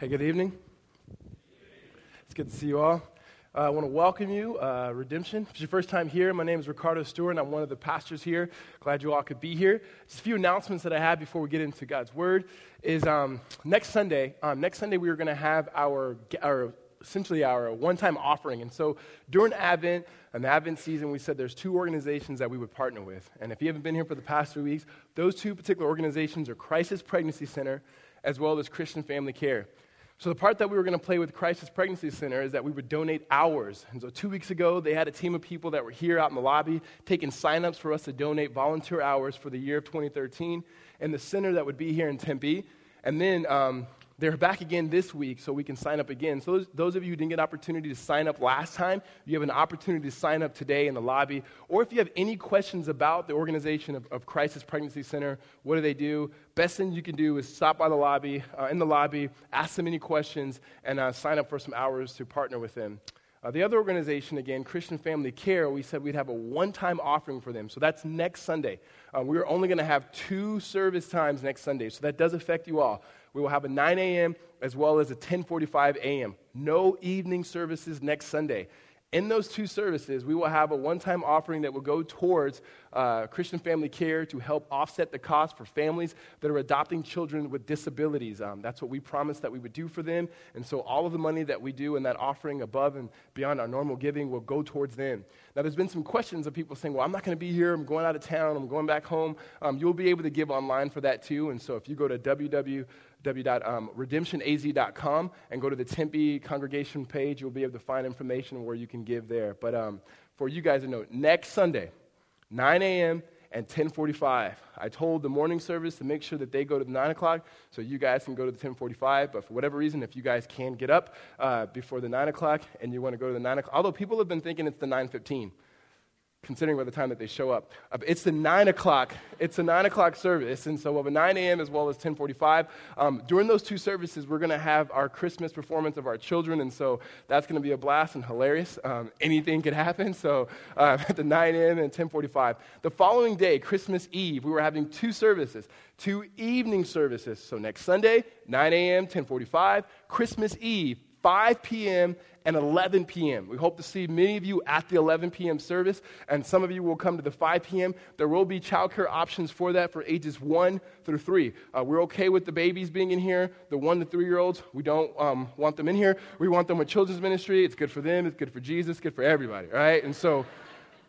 Hey, good evening. It's good to see you all. I want to welcome you, Redemption. If it's your first time here, my name is Ricardo Stewart, and I'm one of the pastors here. Glad you all could be here. Just a few announcements that I have before we get into God's Word is next Sunday we are going to have our one-time offering. And so during Advent, an Advent season, we said there's two organizations that we would partner with. And if you haven't been here for the past 3 weeks, those two particular organizations are Crisis Pregnancy Center as well as Christian Family Care. So the part that we were going to play with Crisis Pregnancy Center is that we would donate hours. And so 2 weeks ago, they had a team of people that were here out in the lobby taking sign-ups for us to donate volunteer hours for the year of 2013 and the center that would be here in Tempe. And then they're back again this week so we can sign up again. So those of you who didn't get an opportunity to sign up last time, you have an opportunity to sign up today in the lobby. Or if you have any questions about the organization of Crisis Pregnancy Center, what do they do? Best thing you can do is stop by the lobby, ask them any questions, and sign up for some hours to partner with them. The other organization, again, Christian Family Care, we said we'd have a one-time offering for them. So that's next Sunday. We're only going to have two service times next Sunday, so that does affect you all. We will have a 9 a.m. as well as a 10:45 a.m. No evening services next Sunday. In those two services, we will have a one-time offering that will go towards Christian Family Care to help offset the cost for families that are adopting children with disabilities. That's what we promised that we would do for them. And so all of the money that we do in that offering above and beyond our normal giving will go towards them. Now, there's been some questions of people saying, well, I'm not going to be here. I'm going out of town. I'm going back home. You'll be able to give online for that, too. And so if you go to www.redemptionaz.com and go to the Tempe congregation page, you'll be able to find information where you can give there. But for you guys to know, next Sunday, 9 a.m. and 10:45. I told the morning service to make sure that they go to the 9 o'clock so you guys can go to the 10:45. But for whatever reason, if you guys can get up before the 9 o'clock and you want to go to the 9 o'clock, although people have been thinking it's the 9:15, considering by the time that they show up. It's the 9 o'clock service, and so we'll have a 9 a.m. as well as 10:45. During those two services, we're going to have our Christmas performance of our children, and so that's going to be a blast and hilarious. Anything could happen, so at the 9 a.m. and 10:45. The following day, Christmas Eve, we were having two services, two evening services. So next Sunday, 9 a.m., 10:45, Christmas Eve, 5 p.m., and 11 p.m. We hope to see many of you at the 11 p.m. service, and some of you will come to the 5 p.m. There will be childcare options for that for ages 1 through 3. We're okay with the babies being in here, the 1 to 3-year-olds. We don't want them in here. We want them with children's ministry. It's good for them. It's good for Jesus. It's good for everybody, right? And so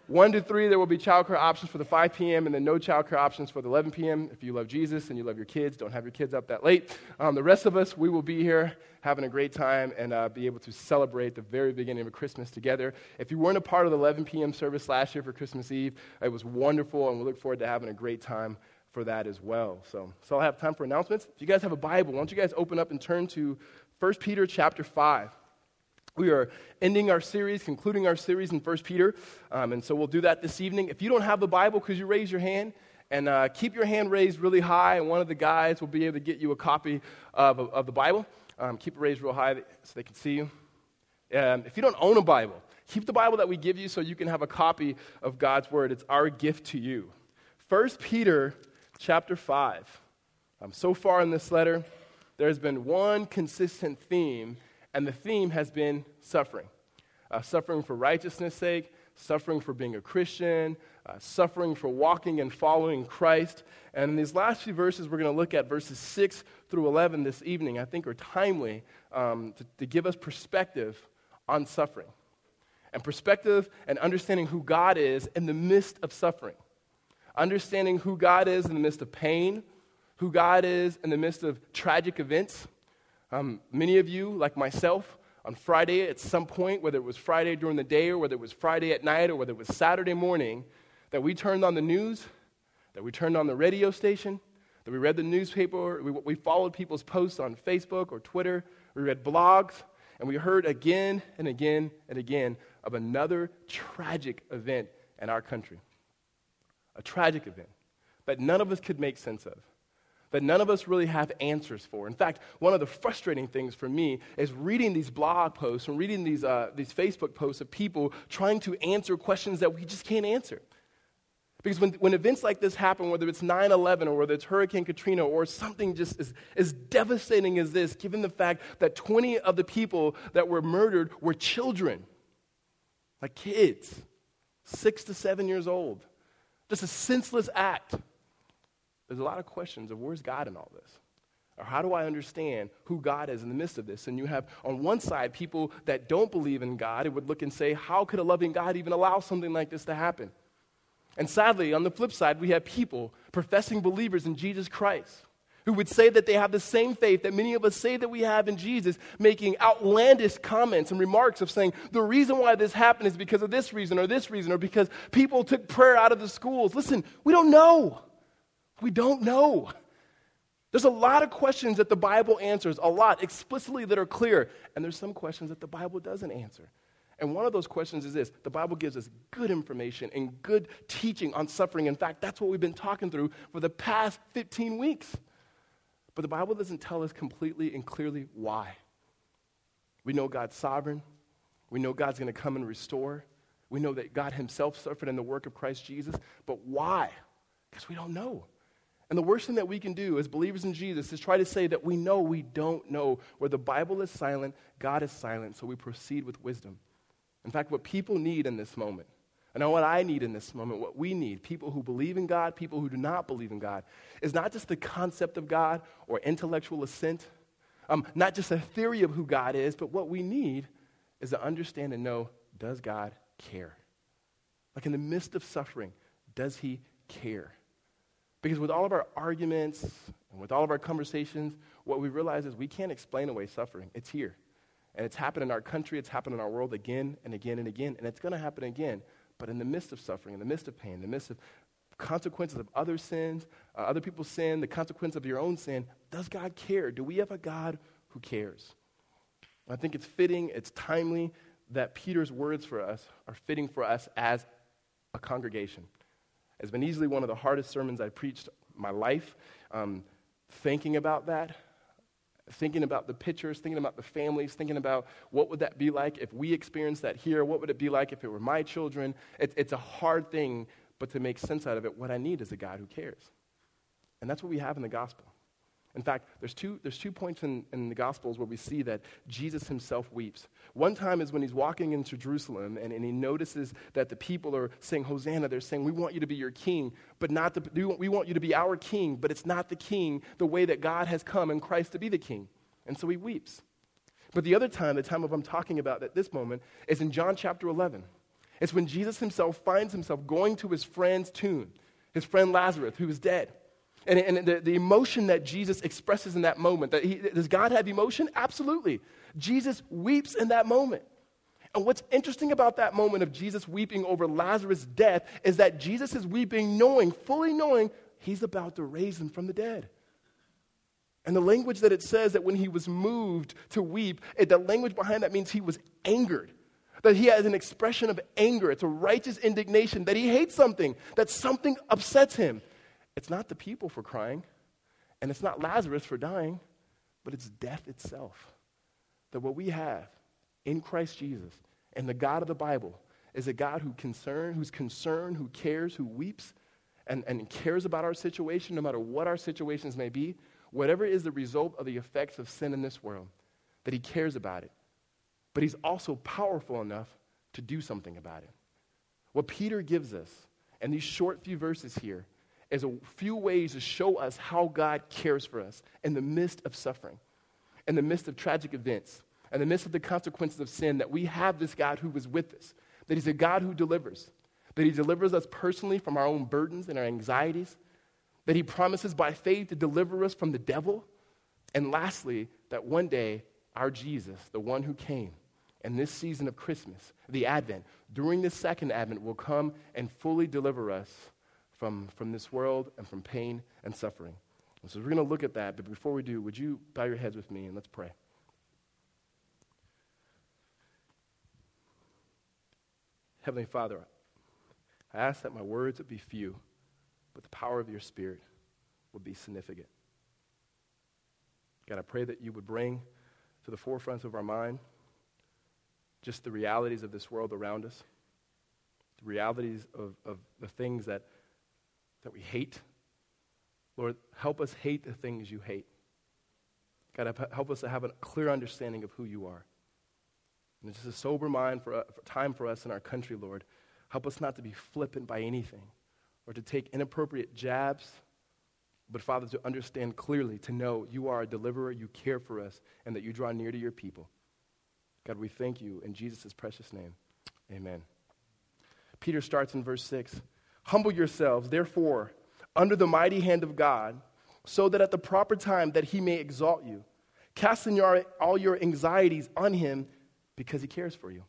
1 to 3, there will be childcare options for the 5 p.m. and then no childcare options for the 11 p.m. If you love Jesus and you love your kids, don't have your kids up that late. The rest of us, we will be here having a great time and be able to celebrate the very beginning of Christmas together. If you weren't a part of the 11 p.m. service last year for Christmas Eve, it was wonderful, and we look forward to having a great time for that as well. So I'll have time for announcements. If you guys have a Bible, why don't you guys open up and turn to 1 Peter chapter 5. We are ending our series, concluding our series in 1 Peter, and so we'll do that this evening. If you don't have the Bible, could you raise your hand? And keep your hand raised really high, and one of the guys will be able to get you a copy of the Bible. Keep it raised real high so they can see you. If you don't own a Bible, keep the Bible that we give you so you can have a copy of God's Word. It's our gift to you. 1 Peter chapter 5. So far in this letter, there has been one consistent theme, and the theme has been suffering. Suffering for righteousness' sake, suffering for being a Christian, suffering for walking and following Christ. And in these last few verses, we're going to look at verses 6 through 11 this evening, I think are timely to give us perspective on suffering. And perspective and understanding who God is in the midst of suffering. Understanding who God is in the midst of pain, who God is in the midst of tragic events. Many of you, like myself, on Friday at some point, whether it was Friday during the day or whether it was Friday at night or whether it was Saturday morning, that we turned on the news, that we turned on the radio station, that we read the newspaper, we followed people's posts on Facebook or Twitter, we read blogs, and we heard again and again and again of another tragic event in our country. A tragic event that none of us could make sense of, that none of us really have answers for. In fact, one of the frustrating things for me is reading these blog posts and reading these Facebook posts of people trying to answer questions that we just can't answer. Because when events like this happen, whether it's 9/11 or whether it's Hurricane Katrina or something just as devastating as this, given the fact that 20 of the people that were murdered were children, like kids, 6 to 7 years old, just a senseless act, there's a lot of questions of where's God in all this? Or how do I understand who God is in the midst of this? And you have, on one side, people that don't believe in God and would look and say, how could a loving God even allow something like this to happen? And sadly, on the flip side, we have people, professing believers in Jesus Christ, who would say that they have the same faith that many of us say that we have in Jesus, making outlandish comments and remarks of saying, the reason why this happened is because of this reason, or because people took prayer out of the schools. Listen, we don't know. We don't know. There's a lot of questions that the Bible answers, a lot explicitly that are clear. And there's some questions that the Bible doesn't answer. And one of those questions is this. The Bible gives us good information and good teaching on suffering. In fact, that's what we've been talking through for the past 15 weeks. But the Bible doesn't tell us completely and clearly why. We know God's sovereign. We know God's going to come and restore. We know that God himself suffered in the work of Christ Jesus. But why? Because we don't know. And the worst thing that we can do as believers in Jesus is try to say that we know we don't know. Where the Bible is silent, God is silent, so we proceed with wisdom. In fact, what people need in this moment, and what I need in this moment, what we need, people who believe in God, people who do not believe in God, is not just the concept of God or intellectual assent, not just a theory of who God is, but what we need is to understand and know, does God care? Like in the midst of suffering, does he care? Because with all of our arguments and with all of our conversations, what we realize is we can't explain away suffering. It's here. And it's happened in our country. It's happened in our world again and again and again. And it's going to happen again. But in the midst of suffering, in the midst of pain, in the midst of consequences of other sins, other people's sin, the consequence of your own sin, does God care? Do we have a God who cares? And I think it's fitting, it's timely that Peter's words for us are fitting for us as a congregation. It's been easily one of the hardest sermons I preached in my life. Thinking about that, thinking about the pictures, thinking about the families, thinking about what would that be like if we experienced that here? What would it be like if it were my children? It's a hard thing, but to make sense out of it, what I need is a God who cares. And that's what we have in the gospel. In fact, there's two points in the Gospels where we see that Jesus himself weeps. One time is when he's walking into Jerusalem and he notices that the people are saying, Hosanna. They're saying, we want you to be your king, but not the, we want you to be our king, but it's not the king the way that God has come in Christ to be the king. And so he weeps. But the other time, the time of I'm talking about at this moment, is in John chapter 11. It's when Jesus himself finds himself going to his friend's tomb, his friend Lazarus, who is dead. And the emotion that Jesus expresses in that moment, does God have emotion? Absolutely. Jesus weeps in that moment. And what's interesting about that moment of Jesus weeping over Lazarus' death is that Jesus is weeping fully knowing, he's about to raise him from the dead. And the language that it says that when he was moved to weep, the language behind that means he was angered. That he has an expression of anger. It's a righteous indignation that he hates something, that something upsets him. It's not the people for crying, and it's not Lazarus for dying, but it's death itself. That what we have in Christ Jesus and the God of the Bible is a God who's concerned, who cares, who weeps, and cares about our situation, no matter what our situations may be, whatever is the result of the effects of sin in this world, that he cares about it. But he's also powerful enough to do something about it. What Peter gives us in these short few verses here is a few ways to show us how God cares for us in the midst of suffering, in the midst of tragic events, in the midst of the consequences of sin, that we have this God who was with us, that he's a God who delivers, that he delivers us personally from our own burdens and our anxieties, that he promises by faith to deliver us from the devil, and lastly, that one day our Jesus, the one who came in this season of Christmas, the Advent, during the second Advent will come and fully deliver us from this world and from pain and suffering. And so we're going to look at that, but before we do, would you bow your heads with me and let's pray. Heavenly Father, I ask that my words would be few, but the power of your Spirit would be significant. God, I pray that you would bring to the forefront of our mind just the realities of this world around us, the realities of the things that that we hate. Lord, help us hate the things you hate. God, help us to have a clear understanding of who you are. And it's just a sober mind for time for us in our country, Lord. Help us not to be flippant by anything or to take inappropriate jabs, but, Father, to understand clearly, to know you are a deliverer, you care for us, and that you draw near to your people. God, we thank you in Jesus' precious name. Amen. Peter starts in verse 6. Humble yourselves, therefore, under the mighty hand of God, so that at the proper time that he may exalt you, casting all your anxieties on him because he cares for you.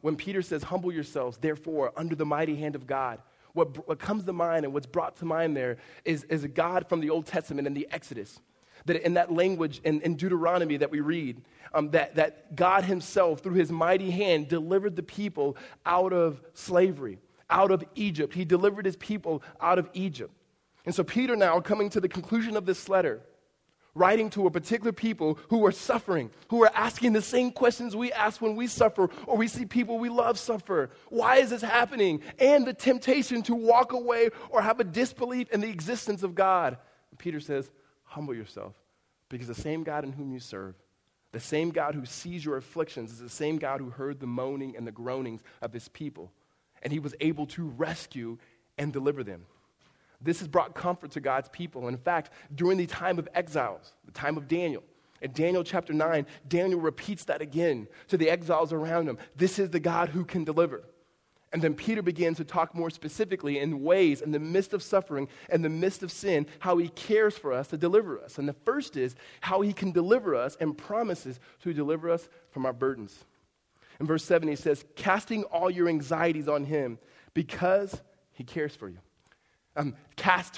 When Peter says, humble yourselves, therefore, under the mighty hand of God, what comes to mind and what's brought to mind there is God from the Old Testament in the Exodus. That in that language in Deuteronomy that we read, that God himself, through his mighty hand, delivered the people out of slavery, out of Egypt. He delivered his people out of Egypt. And so Peter now, coming to the conclusion of this letter, writing to a particular people who are suffering, who are asking the same questions we ask when we suffer or we see people we love suffer. Why is this happening? And the temptation to walk away or have a disbelief in the existence of God. And Peter says, humble yourself, because the same God in whom you serve, the same God who sees your afflictions, is the same God who heard the moaning and the groanings of his people, and he was able to rescue and deliver them. This has brought comfort to God's people. In fact, during the time of exiles, the time of Daniel, in Daniel chapter 9, Daniel repeats that again to the exiles around him. This is the God who can deliver. And then Peter begins to talk more specifically in ways, in the midst of suffering, in the midst of sin, how he cares for us to deliver us. And the first is how he can deliver us and promises to deliver us from our burdens. In verse 7, he says, casting all your anxieties on him because he cares for you. To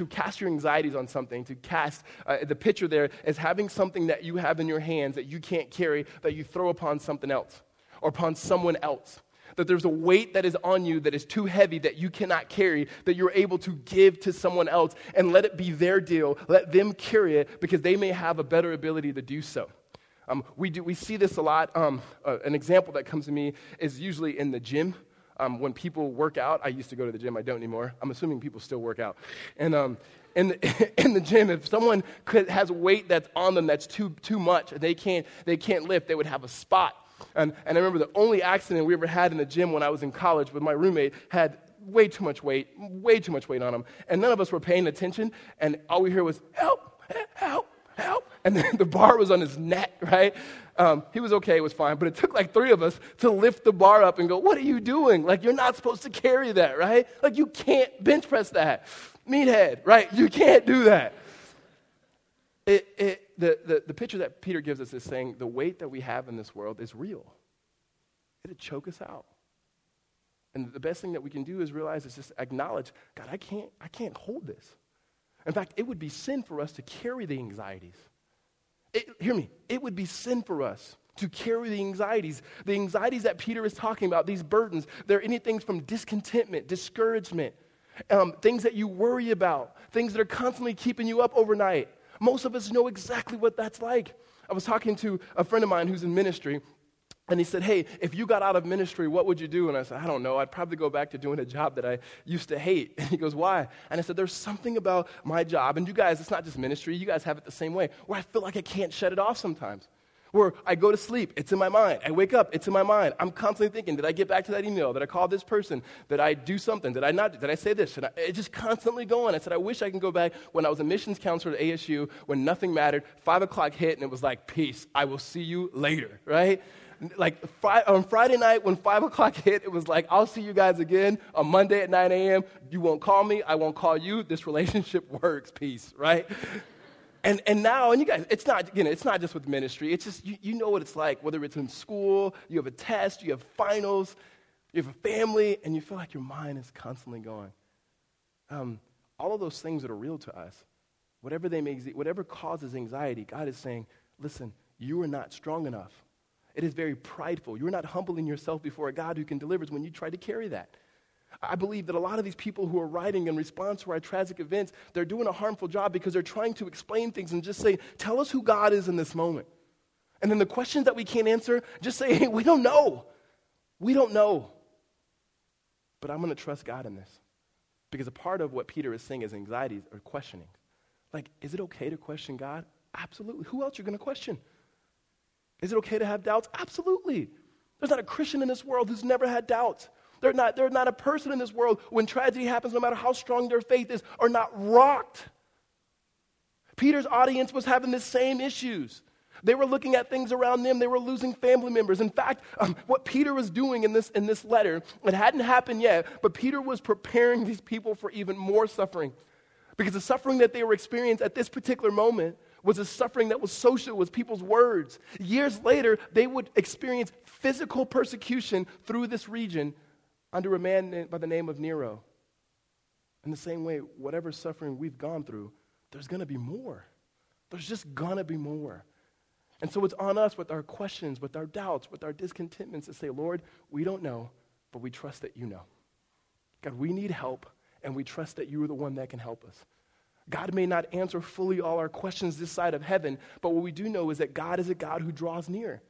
cast your anxieties on something, to cast, the picture there is having something that you have in your hands that you can't carry, that you throw upon something else or upon someone else. That there's a weight that is on you that is too heavy that you cannot carry, that you're able to give to someone else and let it be their deal. Let them carry it because they may have a better ability to do so. We see this a lot. An example that comes to me is usually in the gym. When people work out, I used to go to the gym. I don't anymore. I'm assuming people still work out. And in the gym, if someone has weight that's on them that's too much, and they can't lift, they would have a spot. And I remember the only accident we ever had in the gym when I was in college with my roommate had way too much weight on him. And none of us were paying attention. And all we hear was, help, help, help. And then the bar was on his neck, right? He was okay, it was fine. But it took like three of us to lift the bar up and go, what are you doing? Like, you're not supposed to carry that, right? Like, you can't bench press that. Meathead, right? You can't do that. The picture that Peter gives us is saying the weight that we have in this world is real. It'll choke us out. And the best thing that we can do is realize is just acknowledge, God, I can't hold this. In fact, it would be sin for us to carry the anxieties. It would be sin for us to carry the anxieties that Peter is talking about, these burdens. They're anything from discontentment, discouragement, things that you worry about, things that are constantly keeping you up overnight. Most of us know exactly what that's like. I was talking to a friend of mine who's in ministry, and he said, hey, if you got out of ministry, what would you do? And I said, I don't know. I'd probably go back to doing a job that I used to hate. And he goes, why? And I said, there's something about my job. And you guys, it's not just ministry. You guys have it the same way, where I feel like I can't shut it off sometimes. Where I go to sleep, it's in my mind. I wake up, it's in my mind. I'm constantly thinking, did I get back to that email? Did I call this person? Did I do something? Did I not? Did I say this? It's just constantly going. I said, I wish I can go back when I was a missions counselor at ASU when nothing mattered. 5 o'clock hit and it was like, peace, I will see you later, right? Like on Friday night when 5 o'clock hit, it was like, I'll see you guys again on Monday at 9 a.m. You won't call me. I won't call you. This relationship works, peace, right? And now, and you guys, it's not just with ministry. It's just, you know what it's like, whether it's in school, you have a test, you have finals, you have a family, and you feel like your mind is constantly going. All of those things that are real to us, whatever causes anxiety, God is saying, listen, you are not strong enough. It is very prideful. You're not humbling yourself before a God who can deliver when you try to carry that. I believe that a lot of these people who are writing in response to our tragic events, they're doing a harmful job because they're trying to explain things and just say, tell us who God is in this moment. And then the questions that we can't answer, just say, hey, we don't know. We don't know. But I'm going to trust God in this. Because a part of what Peter is saying is anxieties or questioning. Like, is it okay to question God? Absolutely. Who else are you going to question? Is it okay to have doubts? Absolutely. There's not a Christian in this world who's never had doubts. There's not a person in this world, when tragedy happens, no matter how strong their faith is, are not rocked. Peter's audience was having the same issues. They were looking at things around them. They were losing family members. In fact, what Peter was doing in this letter, it hadn't happened yet, but Peter was preparing these people for even more suffering, because the suffering that they were experiencing at this particular moment was a suffering that was social, was people's words. Years later, they would experience physical persecution through this region under a man by the name of Nero. In the same way, whatever suffering we've gone through, there's going to be more. There's just going to be more. And so it's on us with our questions, with our doubts, with our discontentments to say, Lord, we don't know, but we trust that you know. God, we need help, and we trust that you are the one that can help us. God may not answer fully all our questions this side of heaven, but what we do know is that God is a God who draws near.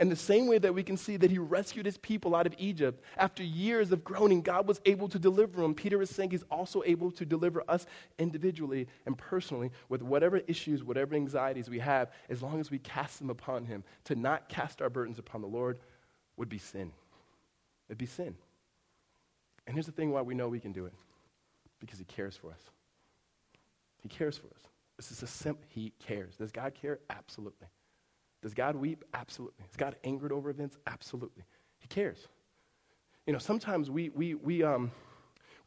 And the same way that we can see that he rescued his people out of Egypt, after years of groaning, God was able to deliver them. Peter is saying he's also able to deliver us individually and personally with whatever issues, whatever anxieties we have, as long as we cast them upon him. To not cast our burdens upon the Lord would be sin. It'd be sin. And here's the thing why we know we can do it. Because he cares for us. He cares for us. This is a simple, he cares. Does God care? Absolutely. Does God weep? Absolutely. Is God angered over events? Absolutely. He cares. You know, sometimes we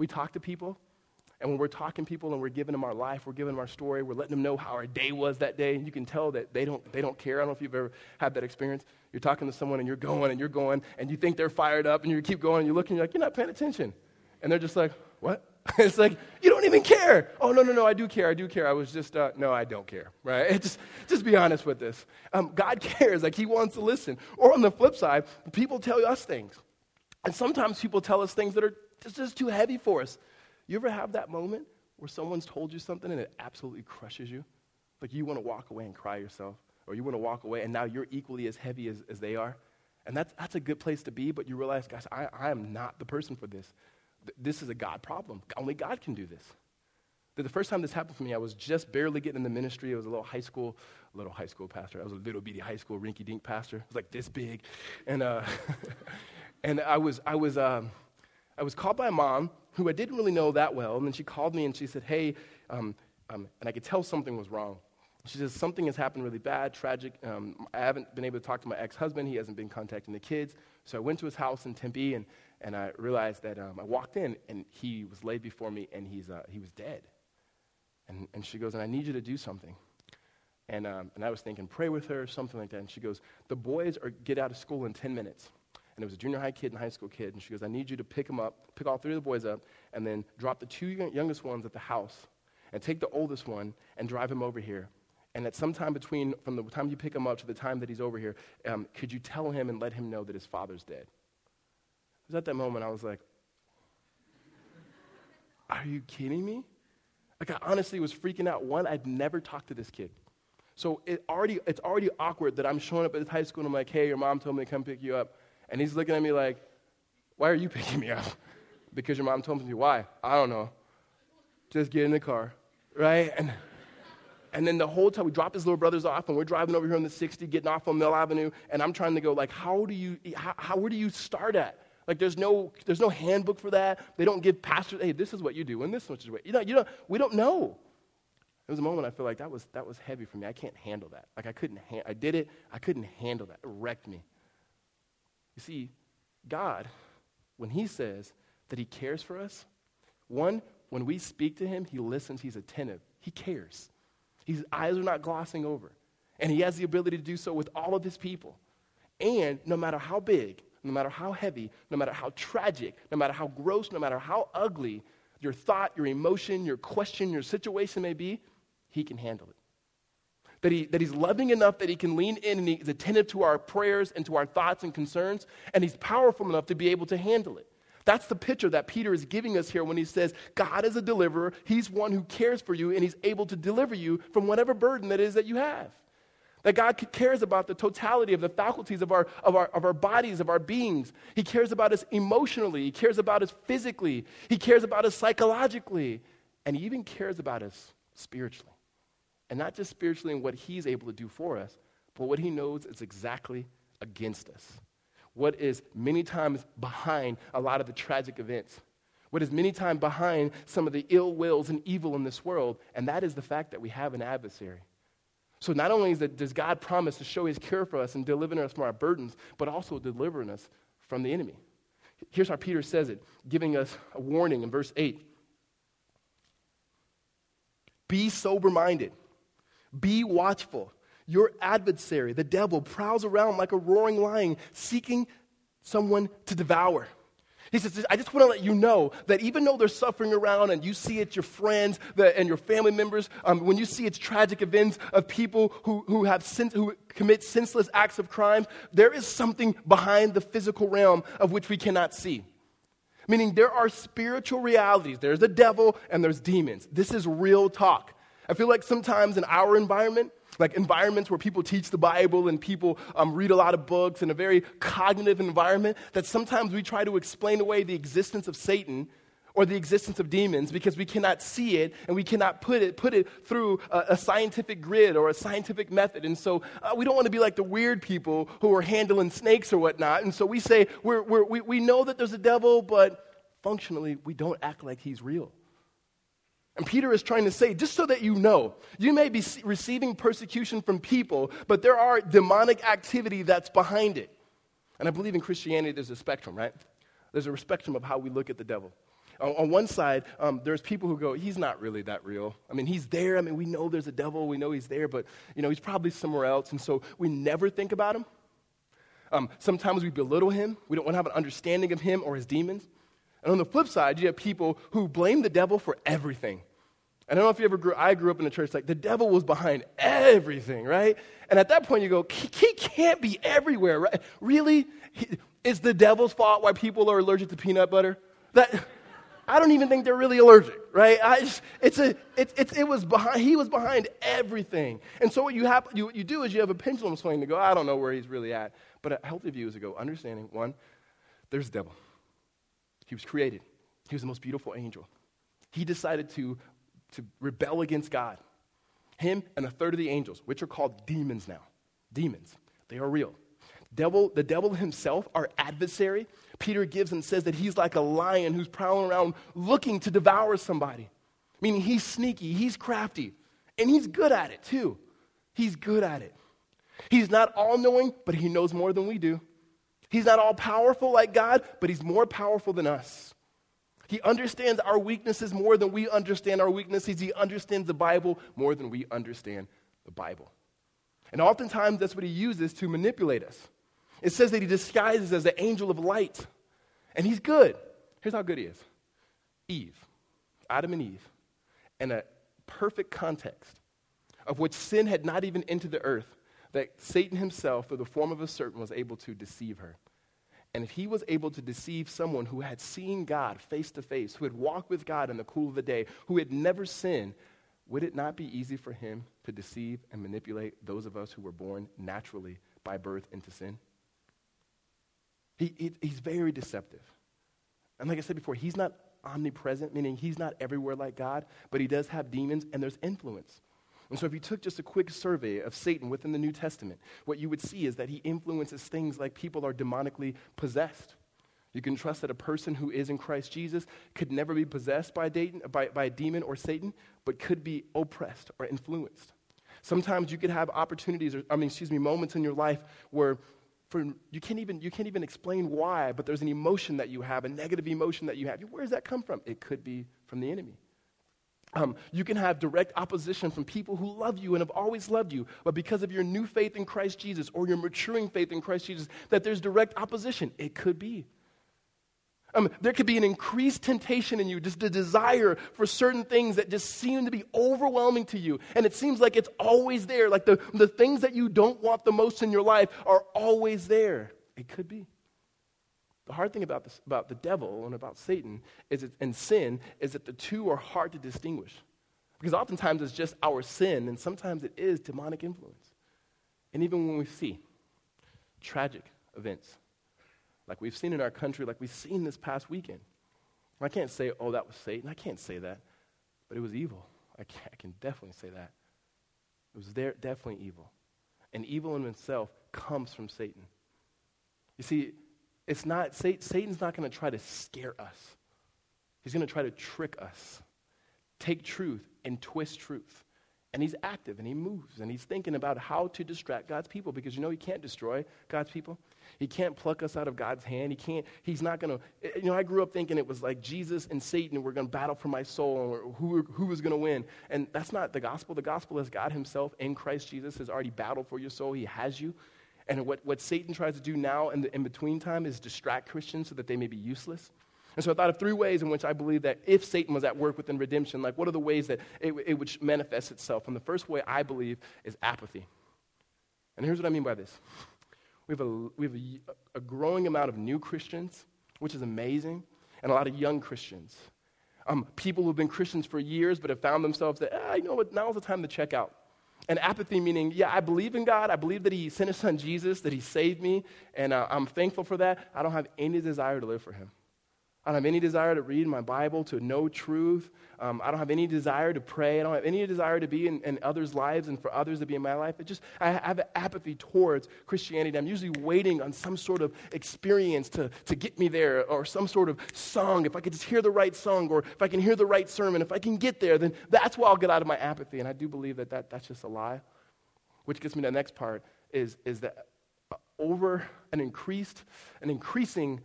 talk to people, and when we're talking to people and we're giving them our life, we're giving them our story, we're letting them know how our day was that day, and you can tell that they don't care. I don't know if you've ever had that experience. You're talking to someone, and you're going, and you think they're fired up, and you keep going, and you look, and you're like, you're not paying attention. And they're just like, what? It's like, you don't even care. Oh, no, I do care. I was just, no, I don't care, right? Just be honest with this. God cares, like he wants to listen. Or on the flip side, people tell us things. And sometimes people tell us things that are just too heavy for us. You ever have that moment where someone's told you something and it absolutely crushes you? Like you want to walk away and cry yourself, or you want to walk away and now you're equally as heavy as they are. And that's a good place to be, but you realize, gosh, I am not the person for this. This is a God problem. Only God can do this. The first time this happened for me, I was just barely getting in the ministry. I was a little high school pastor. I was a little bitty high school rinky-dink pastor. I was like this big, and and I was called by a mom who I didn't really know that well. And then she called me and she said, "Hey," and I could tell something was wrong. She says, "Something has happened really bad, tragic. I haven't been able to talk to my ex-husband. He hasn't been contacting the kids." So I went to his house in Tempe, and I realized that I walked in, and he was laid before me, and he was dead. And she goes, "And I need you to do something." And I was thinking, pray with her, or something like that. And she goes, "The boys get out of school in 10 minutes. And it was a junior high kid and high school kid. And she goes, "I need you to pick them up, pick all three of the boys up, and then drop the two youngest ones at the house, and take the oldest one and drive him over here. And at some time between, from the time you pick him up to the time that he's over here, could you tell him and let him know that his father's dead?" It was at that moment I was like, are you kidding me? Like, I honestly was freaking out. One, I'd never talked to this kid. So it's already awkward that I'm showing up at his high school and I'm like, "Hey, your mom told me to come pick you up." And he's looking at me like, "Why are you picking me up?" "Because your mom told me." "Why?" "I don't know. Just get in the car," right? And then the whole time we drop his little brothers off, and we're driving over here on the 60, getting off on Mill Avenue, and I'm trying to go like, where do you start at? Like, there's no handbook for that. They don't give pastors, "Hey, this is what you do, and this much is what you know. We don't know. It was a moment I feel like that was heavy for me. I can't handle that. Like I couldn't handle that. It wrecked me. You see, God, when he says that he cares for us, one, when we speak to him, he listens, he's attentive, he cares. His eyes are not glossing over. And he has the ability to do so with all of his people. And no matter how big, no matter how heavy, no matter how tragic, no matter how gross, no matter how ugly your thought, your emotion, your question, your situation may be, he can handle it. That he's loving enough that he can lean in and he's attentive to our prayers and to our thoughts and concerns, and he's powerful enough to be able to handle it. That's the picture that Peter is giving us here when he says, God is a deliverer. He's one who cares for you, and he's able to deliver you from whatever burden that is that you have. That God cares about the totality of the faculties of our bodies, of our beings. He cares about us emotionally. He cares about us physically. He cares about us psychologically. And he even cares about us spiritually. And not just spiritually in what he's able to do for us, but what he knows is exactly against us. What is many times behind a lot of the tragic events. What is many times behind some of the ill wills and evil in this world. And that is the fact that we have an adversary. So not only does God promise to show his care for us and delivering us from our burdens, but also delivering us from the enemy. Here's how Peter says it, giving us a warning in verse 8. Be sober-minded. Be watchful. Your adversary, the devil, prowls around like a roaring lion, seeking someone to devour. He says, I just want to let you know that even though they're suffering around and you see it, your friends and your family members, when you see it's tragic events of people who commit senseless acts of crime, there is something behind the physical realm of which we cannot see. Meaning there are spiritual realities. There's the devil and there's demons. This is real talk. I feel like sometimes in our environment, like environments where people teach the Bible and people read a lot of books in a very cognitive environment, that sometimes we try to explain away the existence of Satan or the existence of demons because we cannot see it and we cannot put it through a scientific grid or a scientific method. And so we don't want to be like the weird people who are handling snakes or whatnot. And so we say, we know that there's a devil, but functionally we don't act like he's real. And Peter is trying to say, just so that you know, you may be receiving persecution from people, but there are demonic activity that's behind it. And I believe in Christianity there's a spectrum, right? There's a spectrum of how we look at the devil. On one side, there's people who go, he's not really that real. I mean, he's there. I mean, we know there's a devil. We know he's there, but, he's probably somewhere else. And so we never think about him. Sometimes we belittle him. We don't want to have an understanding of him or his demons. And on the flip side, you have people who blame the devil for everything. I don't know if you ever I grew up in a church like the devil was behind everything, right? And at that point you go, he can't be everywhere, right? Really? It's the devil's fault why people are allergic to peanut butter? I don't even think they're really allergic, right? He was behind everything. And so what you do is you have a pendulum swing to go, I don't know where he's really at. But a healthy view is to go, understanding, one, there's the devil. He was created. He was the most beautiful angel. He decided to rebel against God. Him and a third of the angels, which are called demons now. Demons. They are real. The devil himself, our adversary, Peter gives and says that he's like a lion who's prowling around looking to devour somebody. Meaning he's sneaky, he's crafty, and he's good at it too. He's good at it. He's not all-knowing, but he knows more than we do. He's not all-powerful like God, but he's more powerful than us. He understands our weaknesses more than we understand our weaknesses. He understands the Bible more than we understand the Bible. And oftentimes, that's what he uses to manipulate us. It says that he disguises as the angel of light. And he's good. Here's how good he is. Eve, Adam and Eve, in a perfect context of which sin had not even entered the earth, that Satan himself, through the form of a serpent, was able to deceive her. And if he was able to deceive someone who had seen God face to face, who had walked with God in the cool of the day, who had never sinned, would it not be easy for him to deceive and manipulate those of us who were born naturally by birth into sin? He's very deceptive. And like I said before, he's not omnipresent, meaning he's not everywhere like God, but he does have demons and there's influence. And so if you took just a quick survey of Satan within the New Testament, what you would see is that he influences things like people are demonically possessed. You can trust that a person who is in Christ Jesus could never be possessed by a demon or Satan, but could be oppressed or influenced. Sometimes you could have moments in your life where you can't even explain why, but there's an emotion that you have, a negative emotion that you have. Where does that come from? It could be from the enemy. You can have direct opposition from people who love you and have always loved you, but because of your new faith in Christ Jesus or your maturing faith in Christ Jesus, that there's direct opposition. It could be. There could be an increased temptation in you, just the desire for certain things that just seem to be overwhelming to you, and it seems like it's always there, like the things that you don't want the most in your life are always there. It could be. The hard thing about the devil and about Satan and sin is that the two are hard to distinguish because oftentimes it's just our sin and sometimes it is demonic influence. And even when we see tragic events, like we've seen in our country, like we've seen this past weekend, I can't say, oh, that was Satan. I can't say that, but it was evil. I can definitely say that. It was definitely evil. And evil in itself comes from Satan. You see, it's not Satan's not going to try to scare us. He's going to try to trick us, take truth and twist truth. And he's active and he moves and he's thinking about how to distract God's people, because you know he can't destroy God's people. He can't pluck us out of God's hand. He's not going to, you know, I grew up thinking it was like Jesus and Satan were going to battle for my soul and who was going to win. And that's not the gospel. The gospel is God himself in Christ Jesus has already battled for your soul. He has you. And what Satan tries to do now in the in-between time is distract Christians so that they may be useless. And so I thought of three ways in which I believe that if Satan was at work within redemption, like what are the ways that it would manifest itself? And the first way I believe is apathy. And here's what I mean by this. We have a growing amount of new Christians, which is amazing, and a lot of young Christians. People who've been Christians for years but have found themselves that, you know what, now's the time to check out. And apathy meaning, yeah, I believe in God. I believe that he sent his son Jesus, that he saved me, and I'm thankful for that. I don't have any desire to live for him. I don't have any desire to read my Bible, to know truth. I don't have any desire to pray. I don't have any desire to be in others' lives and for others to be in my life. I have apathy towards Christianity. I'm usually waiting on some sort of experience to get me there, or some sort of song. If I could just hear the right song, or if I can hear the right sermon, if I can get there, then that's where I'll get out of my apathy. And I do believe that that's just a lie, which gets me to the next part, is that over an increasing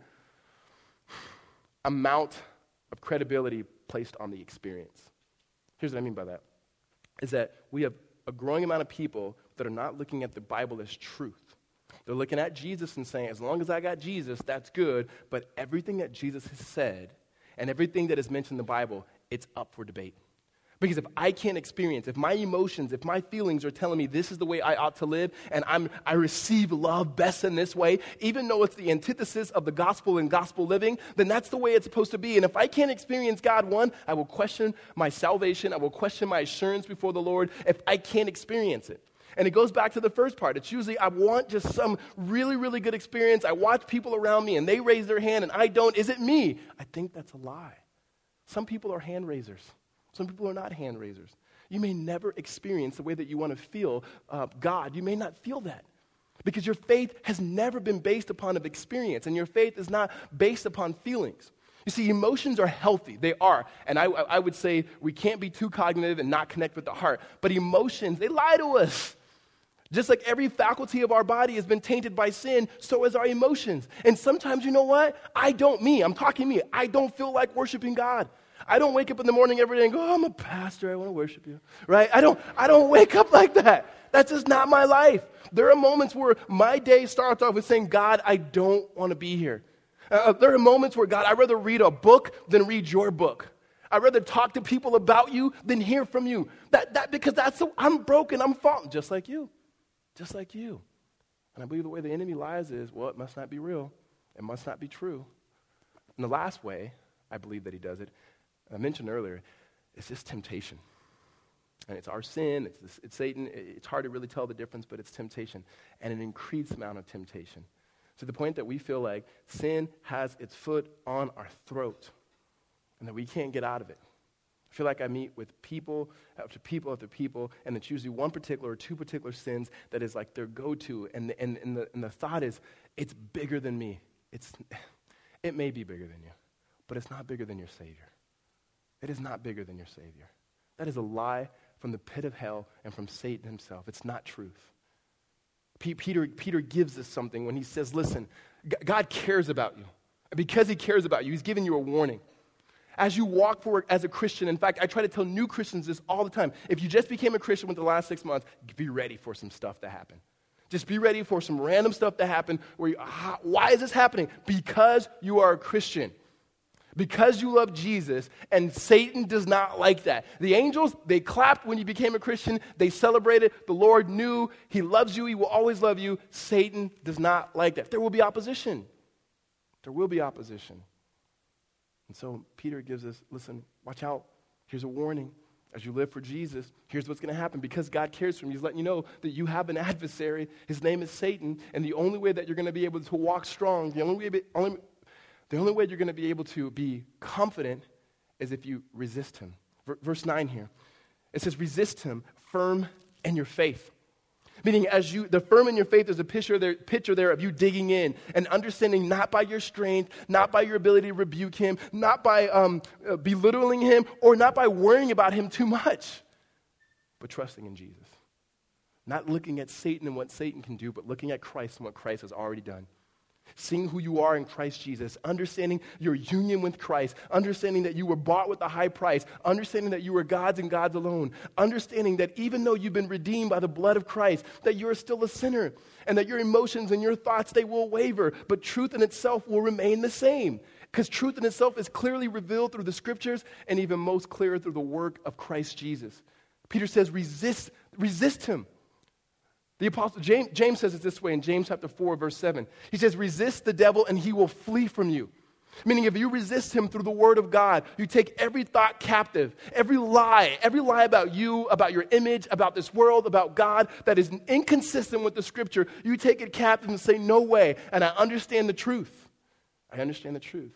amount of credibility placed on the experience. Here's what I mean by that, is that we have a growing amount of people that are not looking at the Bible as truth. They're looking at Jesus and saying, as long as I got Jesus, that's good, but everything that Jesus has said and everything that is mentioned in the Bible, it's up for debate. Because if I can't experience, if my emotions, if my feelings are telling me this is the way I ought to live, and I receive love best in this way, even though it's the antithesis of the gospel and gospel living, then that's the way it's supposed to be. And if I can't experience God, one, I will question my salvation. I will question my assurance before the Lord if I can't experience it. And it goes back to the first part. It's usually I want just some really, really good experience. I watch people around me and they raise their hand and I don't. Is it me? I think that's a lie. Some people are hand raisers. Some people are not hand raisers. You may never experience the way that you want to feel God. You may not feel that because your faith has never been based upon an experience, and your faith is not based upon feelings. You see, emotions are healthy. They are. And I would say we can't be too cognitive and not connect with the heart. But emotions, they lie to us. Just like every faculty of our body has been tainted by sin, so is our emotions. And sometimes, you know what? I don't feel like worshiping God. I don't wake up in the morning every day and go, oh, I'm a pastor, I want to worship you, right? I don't wake up like that. That's just not my life. There are moments where my day starts off with saying, God, I don't want to be here. There are moments where, God, I'd rather read a book than read your book. I'd rather talk to people about you than hear from you. Because I'm broken, I'm fallen, just like you. And I believe the way the enemy lies is, well, it must not be real. It must not be true. And the last way I believe that he does it, I mentioned earlier, it's just temptation. And it's our sin, it's Satan. It's hard to really tell the difference, but it's temptation. And an increased amount of temptation to the point that we feel like sin has its foot on our throat and that we can't get out of it. I feel like I meet with people after people after people, and it's usually one particular or two particular sins that is like their go-to. And the thought is, it's bigger than me. It may be bigger than you, but it's not bigger than your Savior. It is not bigger than your Savior. That is a lie from the pit of hell and from Satan himself. It's not truth. Peter gives us something when he says, listen, God cares about you. Because he cares about you, he's giving you a warning. As you walk forward as a Christian, in fact, I try to tell new Christians this all the time. If you just became a Christian within the last 6 months, be ready for some stuff to happen. Just be ready for some random stuff to happen where you, why is this happening? Because you are a Christian. Because you love Jesus, and Satan does not like that. The angels, they clapped when you became a Christian. They celebrated. The Lord knew he loves you. He will always love you. Satan does not like that. There will be opposition. There will be opposition. And so Peter gives us, listen, watch out. Here's a warning. as you live for Jesus, here's what's going to happen. Because God cares for you, he's letting you know that you have an adversary. His name is Satan, and the only way that you're going to be able to walk strong, the only way you're going to be able to be confident is if you resist him. Verse 9 here, it says, resist him firm in your faith. Meaning, as you, the firm in your faith, there's a picture there of you digging in and understanding not by your strength, not by your ability to rebuke him, not by belittling him, or not by worrying about him too much, but trusting in Jesus. Not looking at Satan and what Satan can do, but looking at Christ and what Christ has already done. Seeing who you are in Christ Jesus, understanding your union with Christ, understanding that you were bought with a high price, understanding that you are God's and God's alone, understanding that even though you've been redeemed by the blood of Christ, that you're still a sinner, and that your emotions and your thoughts, they will waver, but truth in itself will remain the same, because truth in itself is clearly revealed through the scriptures, and even most clear through the work of Christ Jesus. Peter says, resist him. The apostle James says it this way in James chapter 4, verse 7. He says, resist the devil and he will flee from you. Meaning, if you resist him through the word of God, you take every thought captive, every lie about you, about your image, about this world, about God that is inconsistent with the scripture, you take it captive and say, no way, and I understand the truth. I understand the truth.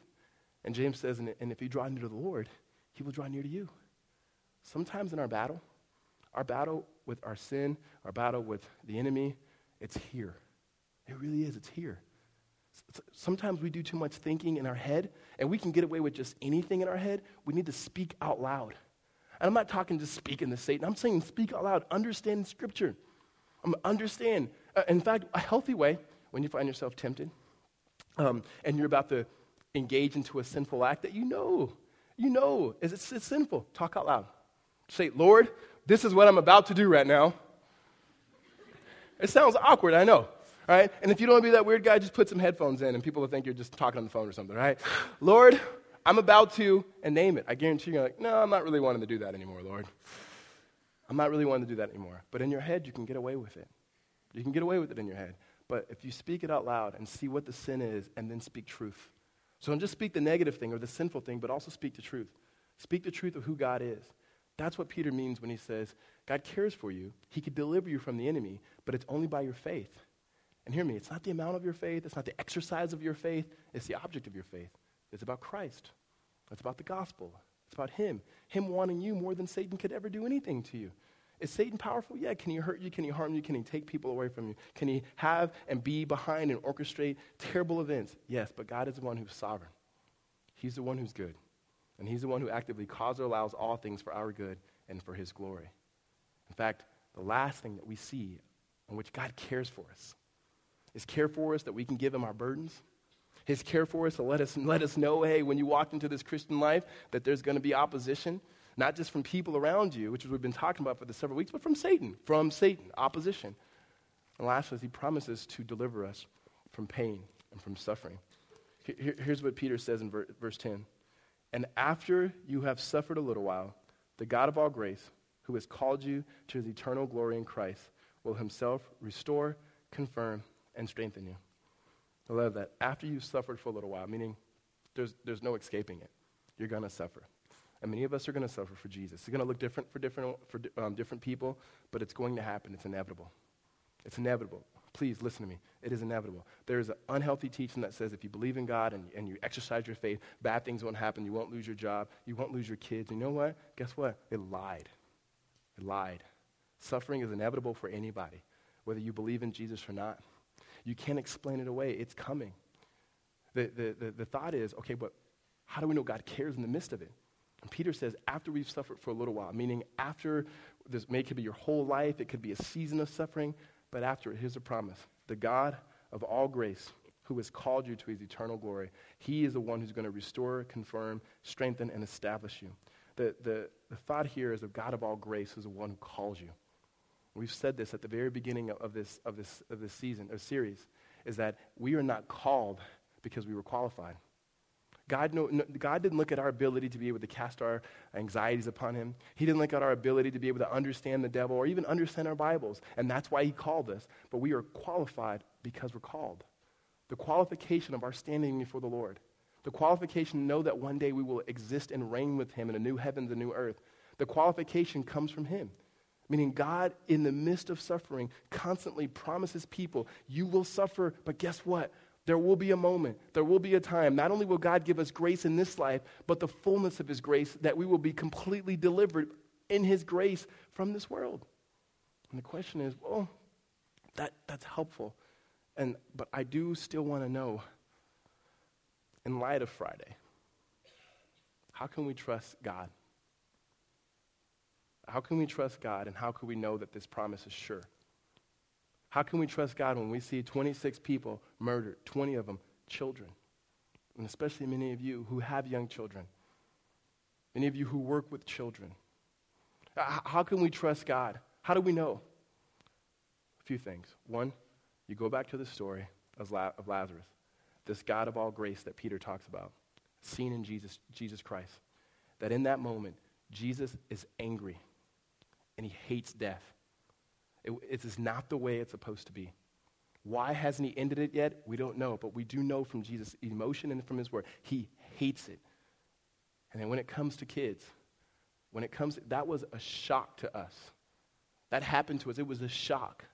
And James says, and if you draw near to the Lord, he will draw near to you. Sometimes in our battle with our sin, our battle with the enemy, it's here. It really is. It's here. Sometimes we do too much thinking in our head, and we can get away with just anything in our head. We need to speak out loud. And I'm not talking just speaking to Satan. I'm saying speak out loud. Understand Scripture. Understand. In fact, a healthy way, when you find yourself tempted, and you're about to engage into a sinful act that you know is it's sinful, talk out loud. Say, Lord, this is what I'm about to do right now. It sounds awkward, I know, all right? And if you don't want to be that weird guy, just put some headphones in, and people will think you're just talking on the phone or something, right? Lord, I'm about to, and name it. I guarantee you're like, no, I'm not really wanting to do that anymore, Lord. I'm not really wanting to do that anymore. But in your head, you can get away with it. You can get away with it in your head. But if you speak it out loud and see what the sin is, and then speak truth. So don't just speak the negative thing or the sinful thing, but also speak the truth. Speak the truth of who God is. That's what Peter means when he says, God cares for you. He could deliver you from the enemy, but it's only by your faith. And hear me, it's not the amount of your faith. It's not the exercise of your faith. It's the object of your faith. It's about Christ. It's about the gospel. It's about him. Him wanting you more than Satan could ever do anything to you. Is Satan powerful? Yeah. Can he hurt you? Can he harm you? Can he take people away from you? Can he have and be behind and orchestrate terrible events? Yes, but God is the one who's sovereign. He's the one who's good. And he's the one who actively causes or allows all things for our good and for his glory. In fact, the last thing that we see in which God cares for us is care for us that we can give him our burdens. His care for us to let us know, hey, when you walk into this Christian life, that there's going to be opposition, not just from people around you, which we've been talking about for the several weeks, but from Satan, opposition. And lastly, he promises to deliver us from pain and from suffering. Here's what Peter says in verse 10. And after you have suffered a little while, the God of all grace, who has called you to his eternal glory in Christ, will himself restore, confirm, and strengthen you. I love that. After you've suffered for a little while, meaning there's no escaping it. You're going to suffer. And many of us are going to suffer for Jesus. It's going to look different for different people, but it's going to happen. It's inevitable. It's inevitable. Please listen to me. It is inevitable. There is an unhealthy teaching that says if you believe in God and you exercise your faith, bad things won't happen. You won't lose your job. You won't lose your kids. You know what? Guess what? They lied. Suffering is inevitable for anybody, whether you believe in Jesus or not. You can't explain it away. It's coming. The thought is, okay, but how do we know God cares in the midst of it? And Peter says, after we've suffered for a little while, meaning after this could be your whole life, it could be a season of suffering, but after it, here's a promise. The God of all grace, who has called you to his eternal glory, he is the one who's going to restore, confirm, strengthen, and establish you. The thought here is the God of all grace is the one who calls you. We've said this at the very beginning of this season or series, is that we are not called because we were qualified. God didn't look at our ability to be able to cast our anxieties upon him. He didn't look at our ability to be able to understand the devil or even understand our Bibles. And that's why he called us. But we are qualified because we're called. The qualification of our standing before the Lord. The qualification to know that one day we will exist and reign with him in a new heavens and new earth. The qualification comes from him. Meaning God, in the midst of suffering, constantly promises people, you will suffer, but guess what? There will be a moment, there will be a time. Not only will God give us grace in this life, but the fullness of his grace, that we will be completely delivered in his grace from this world. And the question is, well, that's helpful. But I do still want to know, in light of Friday, how can we trust God? How can we trust God, and how can we know that this promise is sure? How can we trust God when we see 26 people murdered, 20 of them children, and especially many of you who have young children, many of you who work with children? How can we trust God? How do we know? A few things. One, you go back to the story of Lazarus, this God of all grace that Peter talks about, seen in Jesus Christ, that in that moment, Jesus is angry, and he hates death. It is not the way it's supposed to be. Why hasn't he ended it yet? We don't know, but we do know from Jesus' emotion and from his word, he hates it. And then when it comes to kids, that was a shock to us. That happened to us. It was a shock.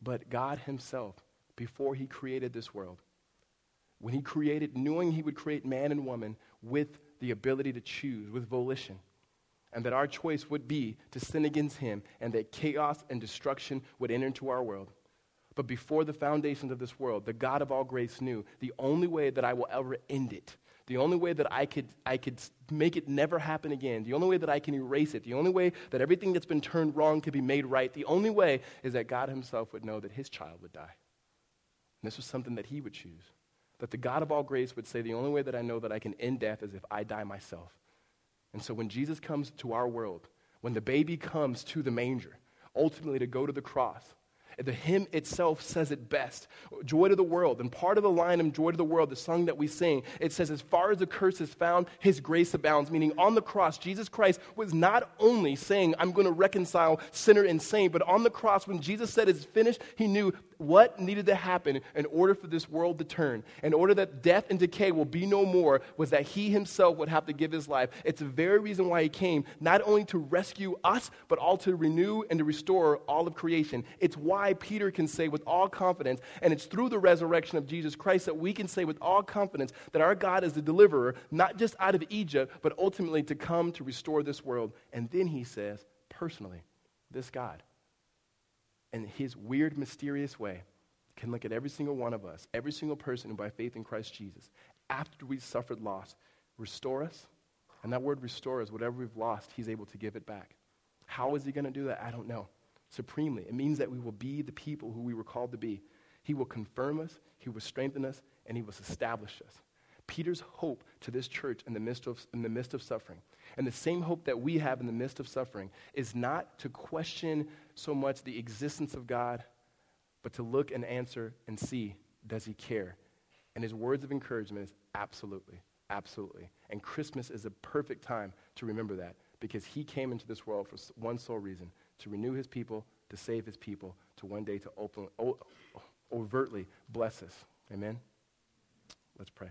But God himself, before he created this world, when he created, knowing he would create man and woman with the ability to choose, with volition, and that our choice would be to sin against him, and that chaos and destruction would enter into our world. But before the foundations of this world, the God of all grace knew the only way that I will ever end it, the only way that I could make it never happen again, the only way that I can erase it, the only way that everything that's been turned wrong could be made right, the only way is that God himself would know that his child would die. And this was something that he would choose, that the God of all grace would say, the only way that I know that I can end death is if I die myself. And so when Jesus comes to our world, when the baby comes to the manger, ultimately to go to the cross, the hymn itself says it best. Joy to the world. And part of the line of Joy to the World, the song that we sing, it says, as far as the curse is found, his grace abounds. Meaning on the cross, Jesus Christ was not only saying, I'm going to reconcile sinner and saint, but on the cross, when Jesus said it's finished, he knew what needed to happen in order for this world to turn, in order that death and decay will be no more, was that he himself would have to give his life. It's the very reason why he came, not only to rescue us, but also to renew and to restore all of creation. It's why Peter can say with all confidence, and it's through the resurrection of Jesus Christ that we can say with all confidence that our God is the deliverer, not just out of Egypt, but ultimately to come to restore this world. And then he says, personally, this God, in his weird, mysterious way, can look at every single one of us, every single person who by faith in Christ Jesus, after we've suffered loss, restore us. And that word restore is whatever we've lost, he's able to give it back. How is he going to do that? I don't know. Supremely, it means that we will be the people who we were called to be. He will confirm us, he will strengthen us, and he will establish us. Peter's hope to this church in the midst of suffering, and the same hope that we have in the midst of suffering, is not to question so much the existence of God, but to look and answer and see, does he care? And his words of encouragement is absolutely, absolutely. And Christmas is a perfect time to remember that, because he came into this world for one sole reason, to renew his people, to save his people, to one day to openly, overtly bless us. Amen? Let's pray.